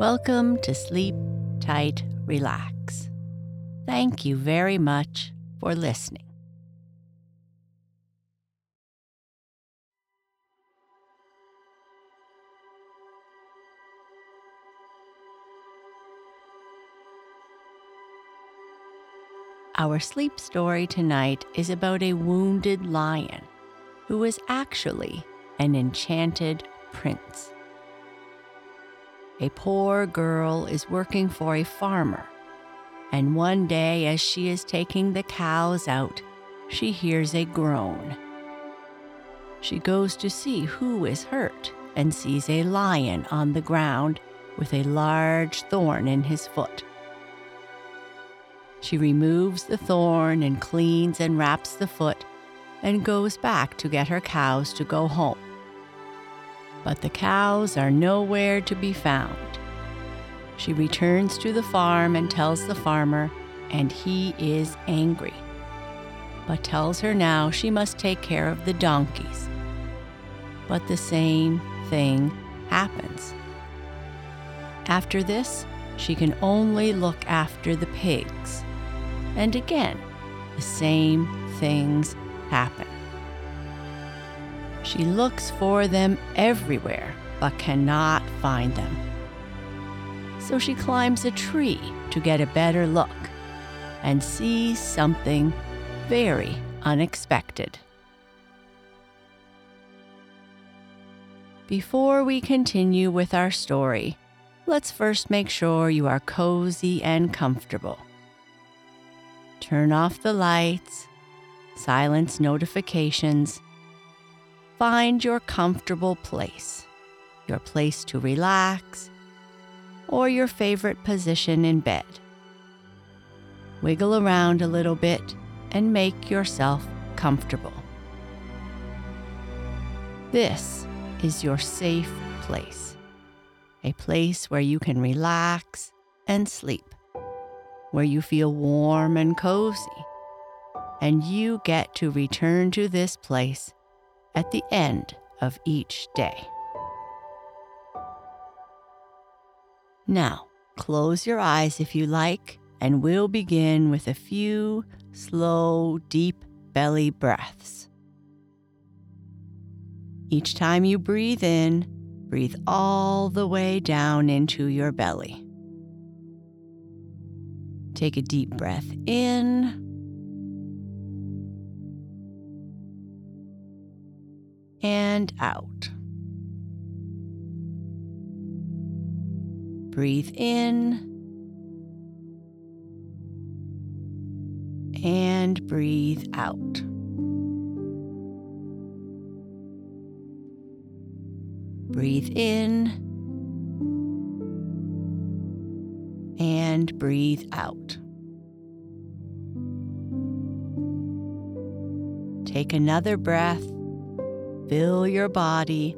Welcome to Sleep Tight Relax. Thank you very much for listening. Our sleep story tonight is about a wounded lion who was actually an enchanted prince. A poor girl is working for a farmer, and one day as she is taking the cows out, she hears a groan. She goes to see who is hurt and sees a lion on the ground with a large thorn in his foot. She removes the thorn and cleans and wraps the foot and goes back to get her cows to go home. But the cows are nowhere to be found. She returns to the farm and tells the farmer, and he is angry, but tells her now she must take care of the donkeys. But the same thing happens. After this, she can only look after the pigs, and again, the same things happen. She looks for them everywhere, but cannot find them. So she climbs a tree to get a better look and sees something very unexpected. Before we continue with our story, let's first make sure you are cozy and comfortable. Turn off the lights, silence notifications, find your comfortable place, your place to relax, or your favorite position in bed. Wiggle around a little bit and make yourself comfortable. This is your safe place, a place where you can relax and sleep, where you feel warm and cozy, and you get to return to this place at the end of each day. Now, close your eyes if you like, and we'll begin with a few slow, deep belly breaths. Each time you breathe in, breathe all the way down into your belly. Take a deep breath in. And out. Breathe in. And breathe out. Breathe in. And breathe out. Take another breath. Fill your body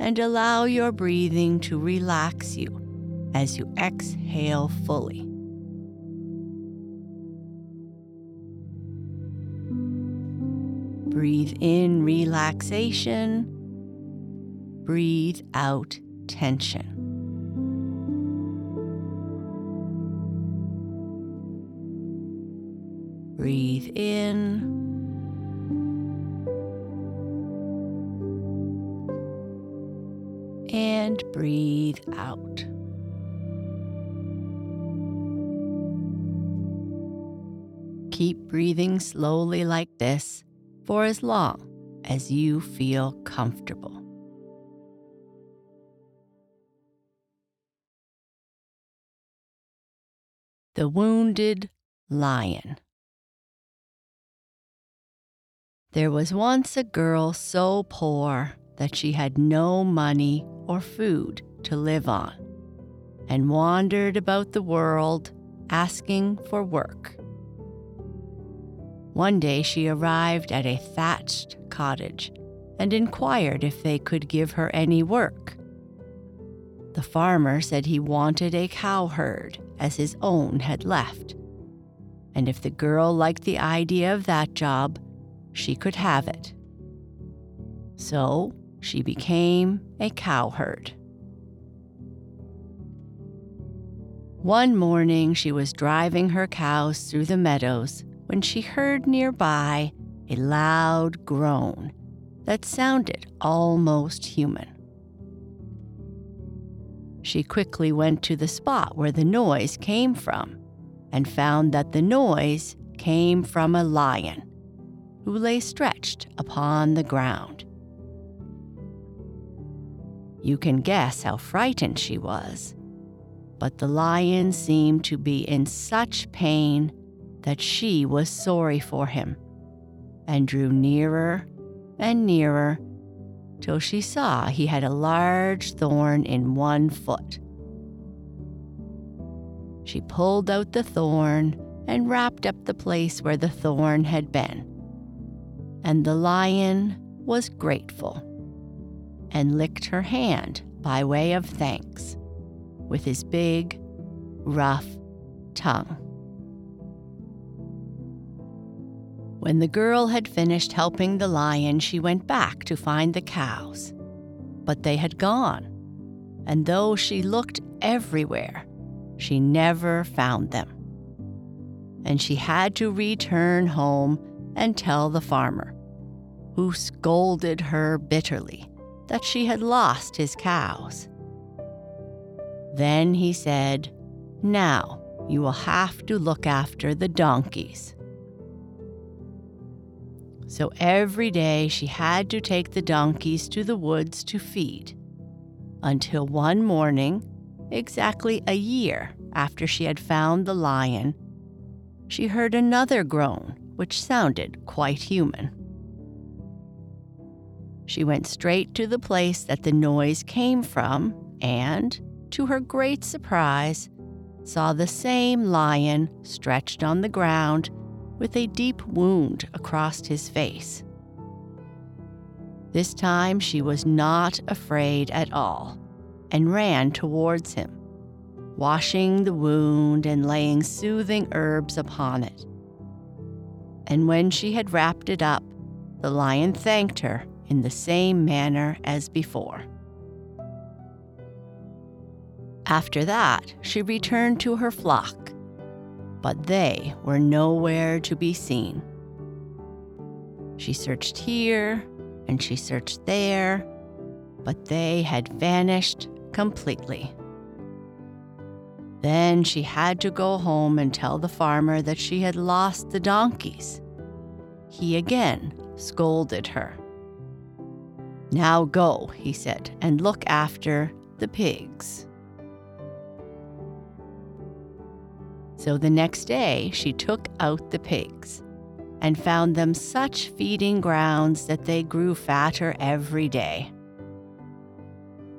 and allow your breathing to relax you as you exhale fully. Breathe in relaxation. Breathe out tension. Breathe in. And breathe out. Keep breathing slowly like this for as long as you feel comfortable. The Wounded Lion. There was once a girl so poor that she had no money or food to live on, and wandered about the world asking for work. One day she arrived at a thatched cottage and inquired if they could give her any work. The farmer said he wanted a cowherd as his own had left, and if the girl liked the idea of that job, she could have it. So she became a cowherd. One morning, she was driving her cows through the meadows when she heard nearby a loud groan that sounded almost human. She quickly went to the spot where the noise came from and found that the noise came from a lion who lay stretched upon the ground. You can guess how frightened she was, but the lion seemed to be in such pain that she was sorry for him and drew nearer and nearer till she saw he had a large thorn in one foot. She pulled out the thorn and wrapped up the place where the thorn had been. And the lion was grateful and licked her hand by way of thanks with his big, rough tongue. When the girl had finished helping the lion, she went back to find the cows, but they had gone, and though she looked everywhere, she never found them. And she had to return home and tell the farmer, who scolded her bitterly that she had lost his cows. Then he said, "Now you will have to look after the donkeys." So every day she had to take the donkeys to the woods to feed, until one morning, exactly a year after she had found the lion, she heard another groan which sounded quite human. She went straight to the place that the noise came from and, to her great surprise, saw the same lion stretched on the ground with a deep wound across his face. This time she was not afraid at all and ran towards him, washing the wound and laying soothing herbs upon it. And when she had wrapped it up, the lion thanked her in the same manner as before. After that, she returned to her flock, but they were nowhere to be seen. She searched here and she searched there, but they had vanished completely. Then she had to go home and tell the farmer that she had lost the donkeys. He again scolded her. "Now go," he said, "and look after the pigs." So the next day she took out the pigs and found them such feeding grounds that they grew fatter every day.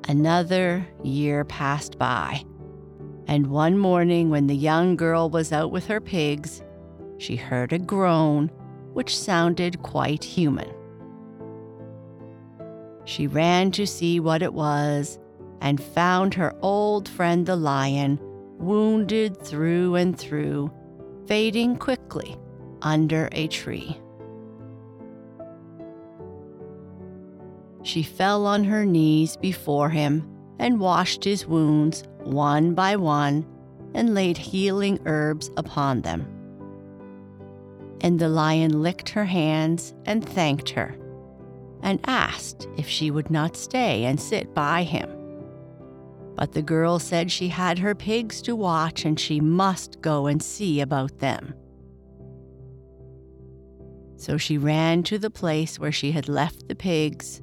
Another year passed by, and one morning when the young girl was out with her pigs, she heard a groan which sounded quite human. She ran to see what it was and found her old friend the lion, wounded through and through, fading quickly under a tree. She fell on her knees before him and washed his wounds one by one and laid healing herbs upon them. And the lion licked her hands and thanked her, and asked if she would not stay and sit by him. But the girl said she had her pigs to watch and she must go and see about them. So she ran to the place where she had left the pigs,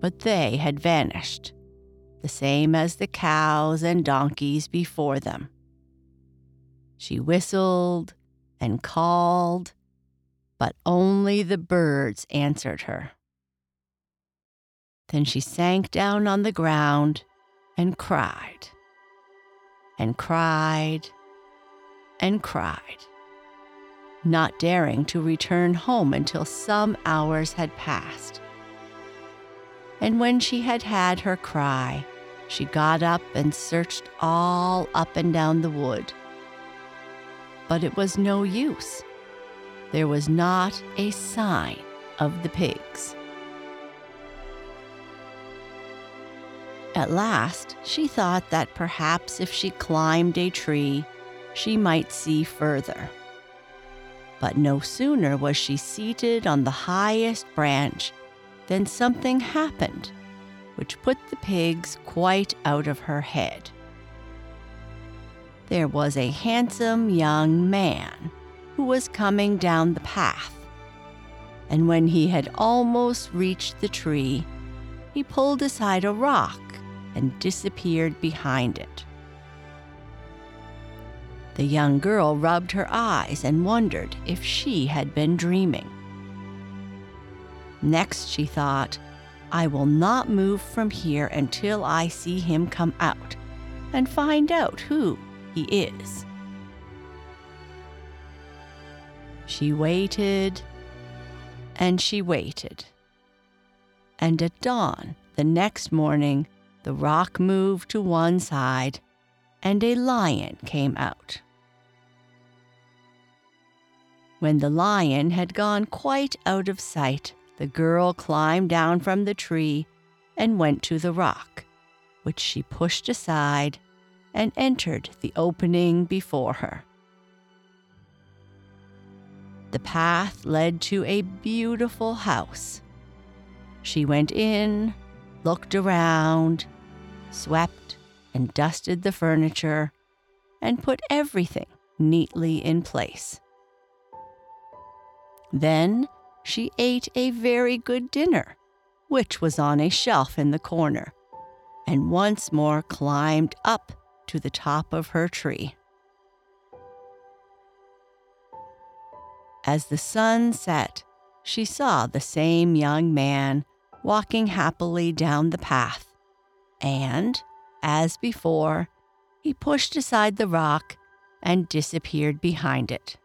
but they had vanished, the same as the cows and donkeys before them. She whistled and called, but only the birds answered her. Then she sank down on the ground and cried, and cried, and cried, not daring to return home until some hours had passed. And when she had had her cry, she got up and searched all up and down the wood. But it was no use. There was not a sign of the pigs. At last, she thought that perhaps if she climbed a tree, she might see further. But no sooner was she seated on the highest branch than something happened, which put the pigs quite out of her head. There was a handsome young man who was coming down the path, and when he had almost reached the tree, he pulled aside a rock and disappeared behind it. The young girl rubbed her eyes and wondered if she had been dreaming. Next she thought, I will not move from here until I see him come out and find out who he is. She waited and she waited. And at dawn the next morning, the rock moved to one side and a lion came out. When the lion had gone quite out of sight, the girl climbed down from the tree and went to the rock, which she pushed aside and entered the opening before her. The path led to a beautiful house. She went in, looked around, swept and dusted the furniture, and put everything neatly in place. Then she ate a very good dinner, which was on a shelf in the corner, and once more climbed up to the top of her tree. As the sun set, she saw the same young man walking happily down the path, and, as before, he pushed aside the rock and disappeared behind it.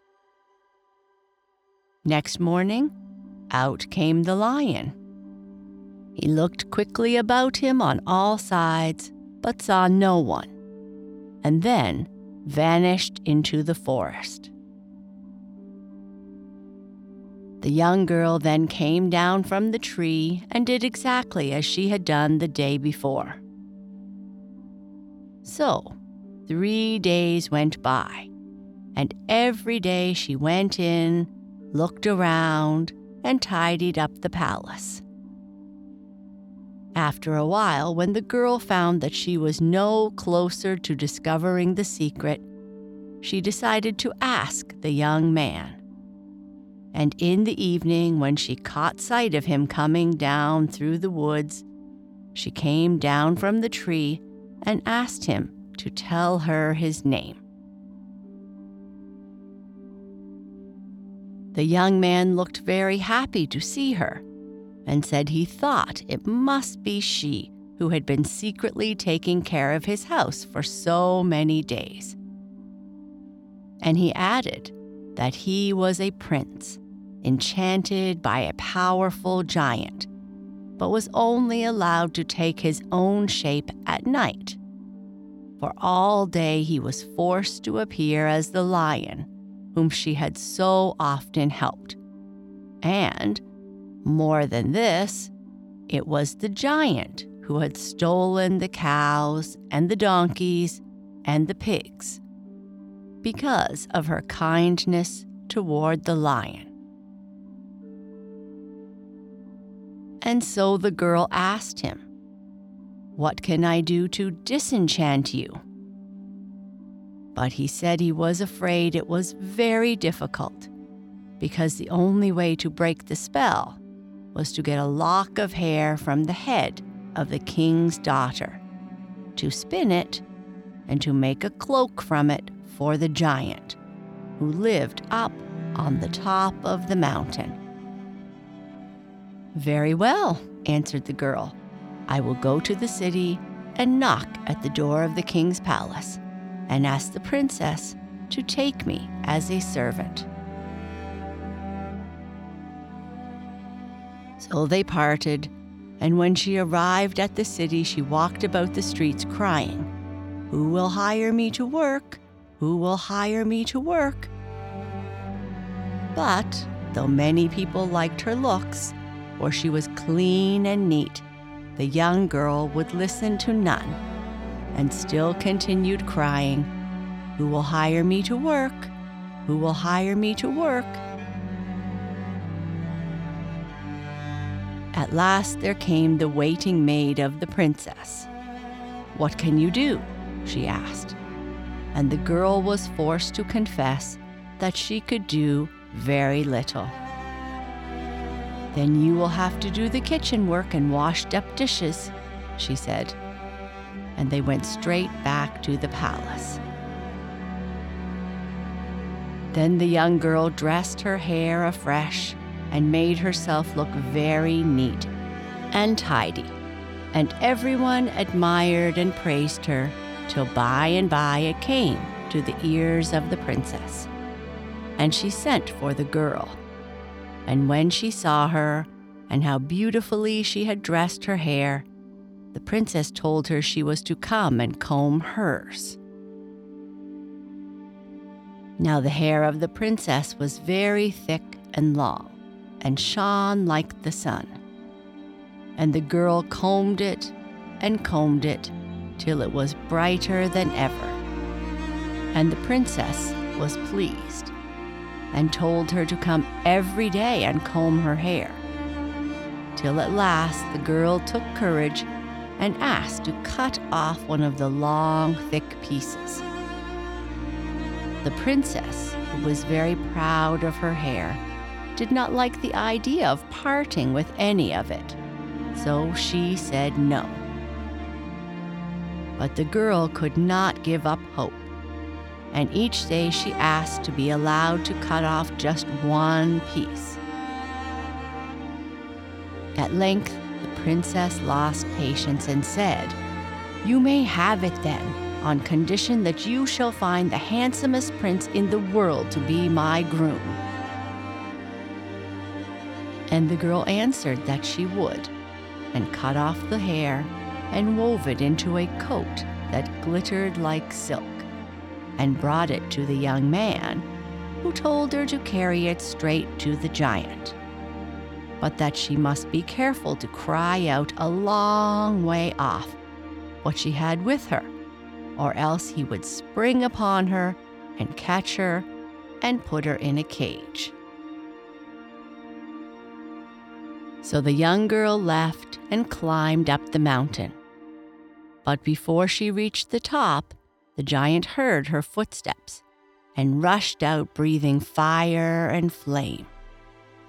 Next morning, out came the lion. He looked quickly about him on all sides, but saw no one, and then vanished into the forest. The young girl then came down from the tree and did exactly as she had done the day before. So, 3 days went by, and every day she went in, looked around, and tidied up the palace. After a while, when the girl found that she was no closer to discovering the secret, she decided to ask the young man. And in the evening, when she caught sight of him coming down through the woods, she came down from the tree and asked him to tell her his name. The young man looked very happy to see her and said he thought it must be she who had been secretly taking care of his house for so many days. And he added that he was a prince, enchanted by a powerful giant, but was only allowed to take his own shape at night. For all day he was forced to appear as the lion, whom she had so often helped. And, more than this, it was the giant who had stolen the cows and the donkeys and the pigs because of her kindness toward the lion. And so the girl asked him, "What can I do to disenchant you?" But he said he was afraid it was very difficult, because the only way to break the spell was to get a lock of hair from the head of the king's daughter, to spin it, and to make a cloak from it for the giant, who lived up on the top of the mountain. "Very well," answered the girl. "I will go to the city and knock at the door of the king's palace and ask the princess to take me as a servant." So they parted, and when she arrived at the city, she walked about the streets crying, "Who will hire me to work? Who will hire me to work?" But though many people liked her looks, for she was clean and neat, the young girl would listen to none and still continued crying, "Who will hire me to work? Who will hire me to work?" At last there came the waiting maid of the princess. "What can you do?" she asked, and the girl was forced to confess that she could do very little. "Then you will have to do the kitchen work and wash up dishes," she said, and they went straight back to the palace. Then the young girl dressed her hair afresh and made herself look very neat and tidy, and everyone admired and praised her, till by and by it came to the ears of the princess, and she sent for the girl. And when she saw her, and how beautifully she had dressed her hair, the princess told her she was to come and comb hers. Now the hair of the princess was very thick and long, and shone like the sun. And the girl combed it, till it was brighter than ever. And the princess was pleased, and told her to come every day and comb her hair, till at last the girl took courage and asked to cut off one of the long, thick pieces. The princess, who was very proud of her hair, did not like the idea of parting with any of it, so she said no. But the girl could not give up hope, and each day she asked to be allowed to cut off just one piece. At length, the princess lost patience and said, "You may have it then, on condition that you shall find the handsomest prince in the world to be my groom." And the girl answered that she would, and cut off the hair and wove it into a coat that glittered like silk, and brought it to the young man, who told her to carry it straight to the giant, but that she must be careful to cry out a long way off what she had with her, or else he would spring upon her and catch her and put her in a cage. So the young girl left and climbed up the mountain. But before she reached the top, the giant heard her footsteps and rushed out breathing fire and flame,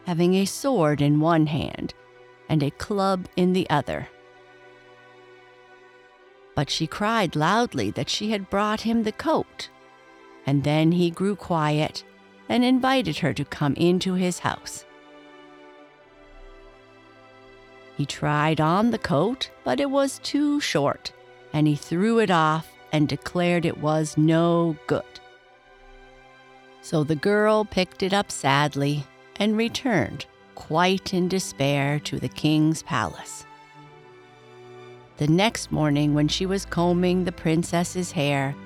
having a sword in one hand and a club in the other. But she cried loudly that she had brought him the coat, and then he grew quiet and invited her to come into his house. He tried on the coat, but it was too short, and he threw it off and declared it was no good. So the girl picked it up sadly and returned, quite in despair, to the king's palace. The next morning, when she was combing the princess's hair,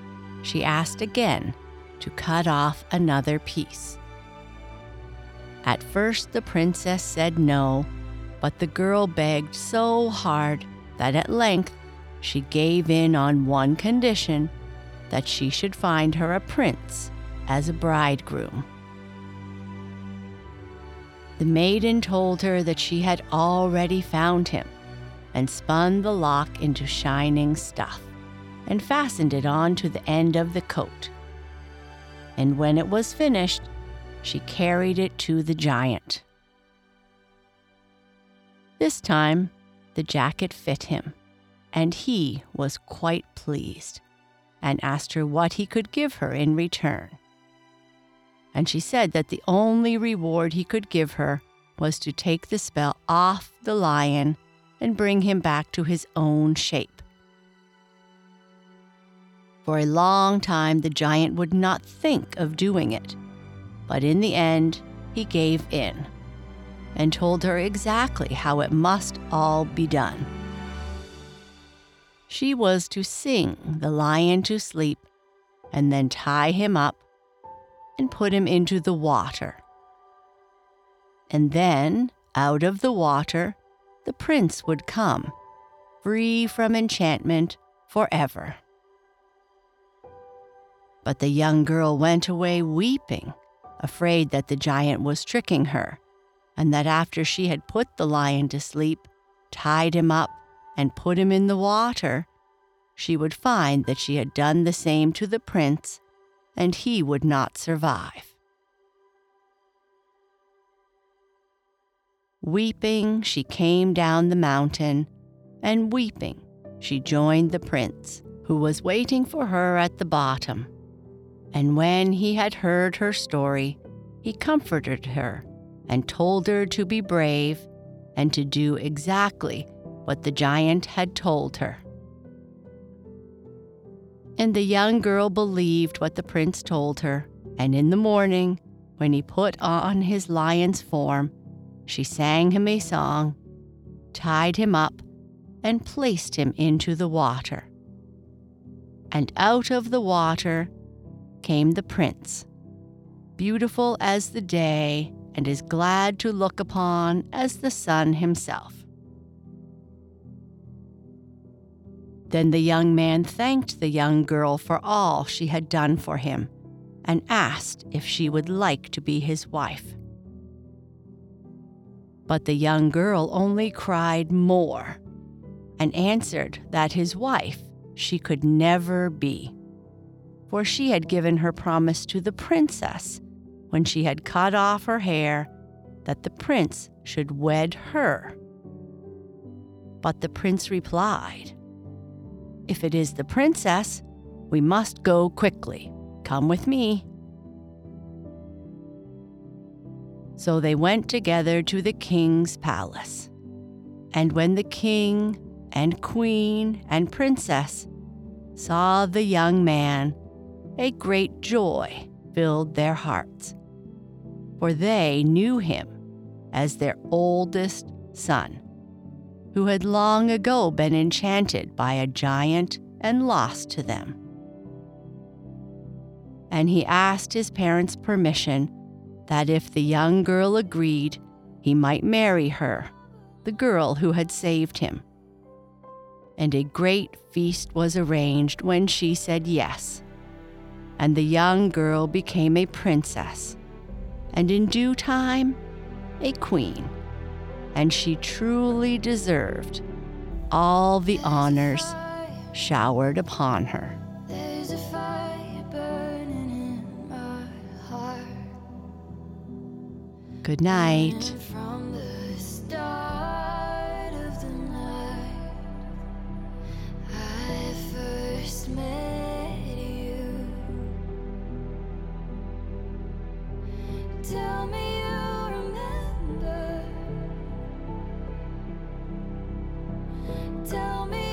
she asked again to cut off another piece. At first the princess said no, but the girl begged so hard that at length she gave in on one condition, that she should find her a prince as a bridegroom. The maiden told her that she had already found him, and spun the lock into shining stuff, and fastened it on to the end of the coat. And when it was finished, she carried it to the giant. This time, the jacket fit him, and he was quite pleased, and asked her what he could give her in return. And she said that the only reward he could give her was to take the spell off the lion and bring him back to his own shape. For a long time the giant would not think of doing it, but in the end he gave in, and told her exactly how it must all be done. She was to sing the lion to sleep, and then tie him up and put him into the water. And then, out of the water, the prince would come free from enchantment forever. But the young girl went away weeping, afraid that the giant was tricking her, and that after she had put the lion to sleep, tied him up, and put him in the water, she would find that she had done the same to the prince, and he would not survive. Weeping, she came down the mountain, and weeping, she joined the prince, who was waiting for her at the bottom. And when he had heard her story, he comforted her and told her to be brave and to do exactly what the giant had told her. And the young girl believed what the prince told her, and in the morning, when he put on his lion's form, she sang him a song, tied him up, and placed him into the water. And out of the water came the prince, beautiful as the day and as glad to look upon as the sun himself. Then the young man thanked the young girl for all she had done for him and asked if she would like to be his wife. But the young girl only cried more and answered that his wife she could never be, for she had given her promise to the princess when she had cut off her hair that the prince should wed her. But the prince replied, "If it is the princess, we must go quickly. Come with me." So they went together to the king's palace. And when the king and queen and princess saw the young man, a great joy filled their hearts, for they knew him as their oldest son, who had long ago been enchanted by a giant and lost to them. And he asked his parents' permission that if the young girl agreed, he might marry her, the girl who had saved him. And a great feast was arranged when she said yes, and the young girl became a princess, and in due time, a queen. And she truly deserved all the honors showered upon her. There's a fire burning in my heart. Good night. From the start of the night, I first met you. Tell me. Tell me.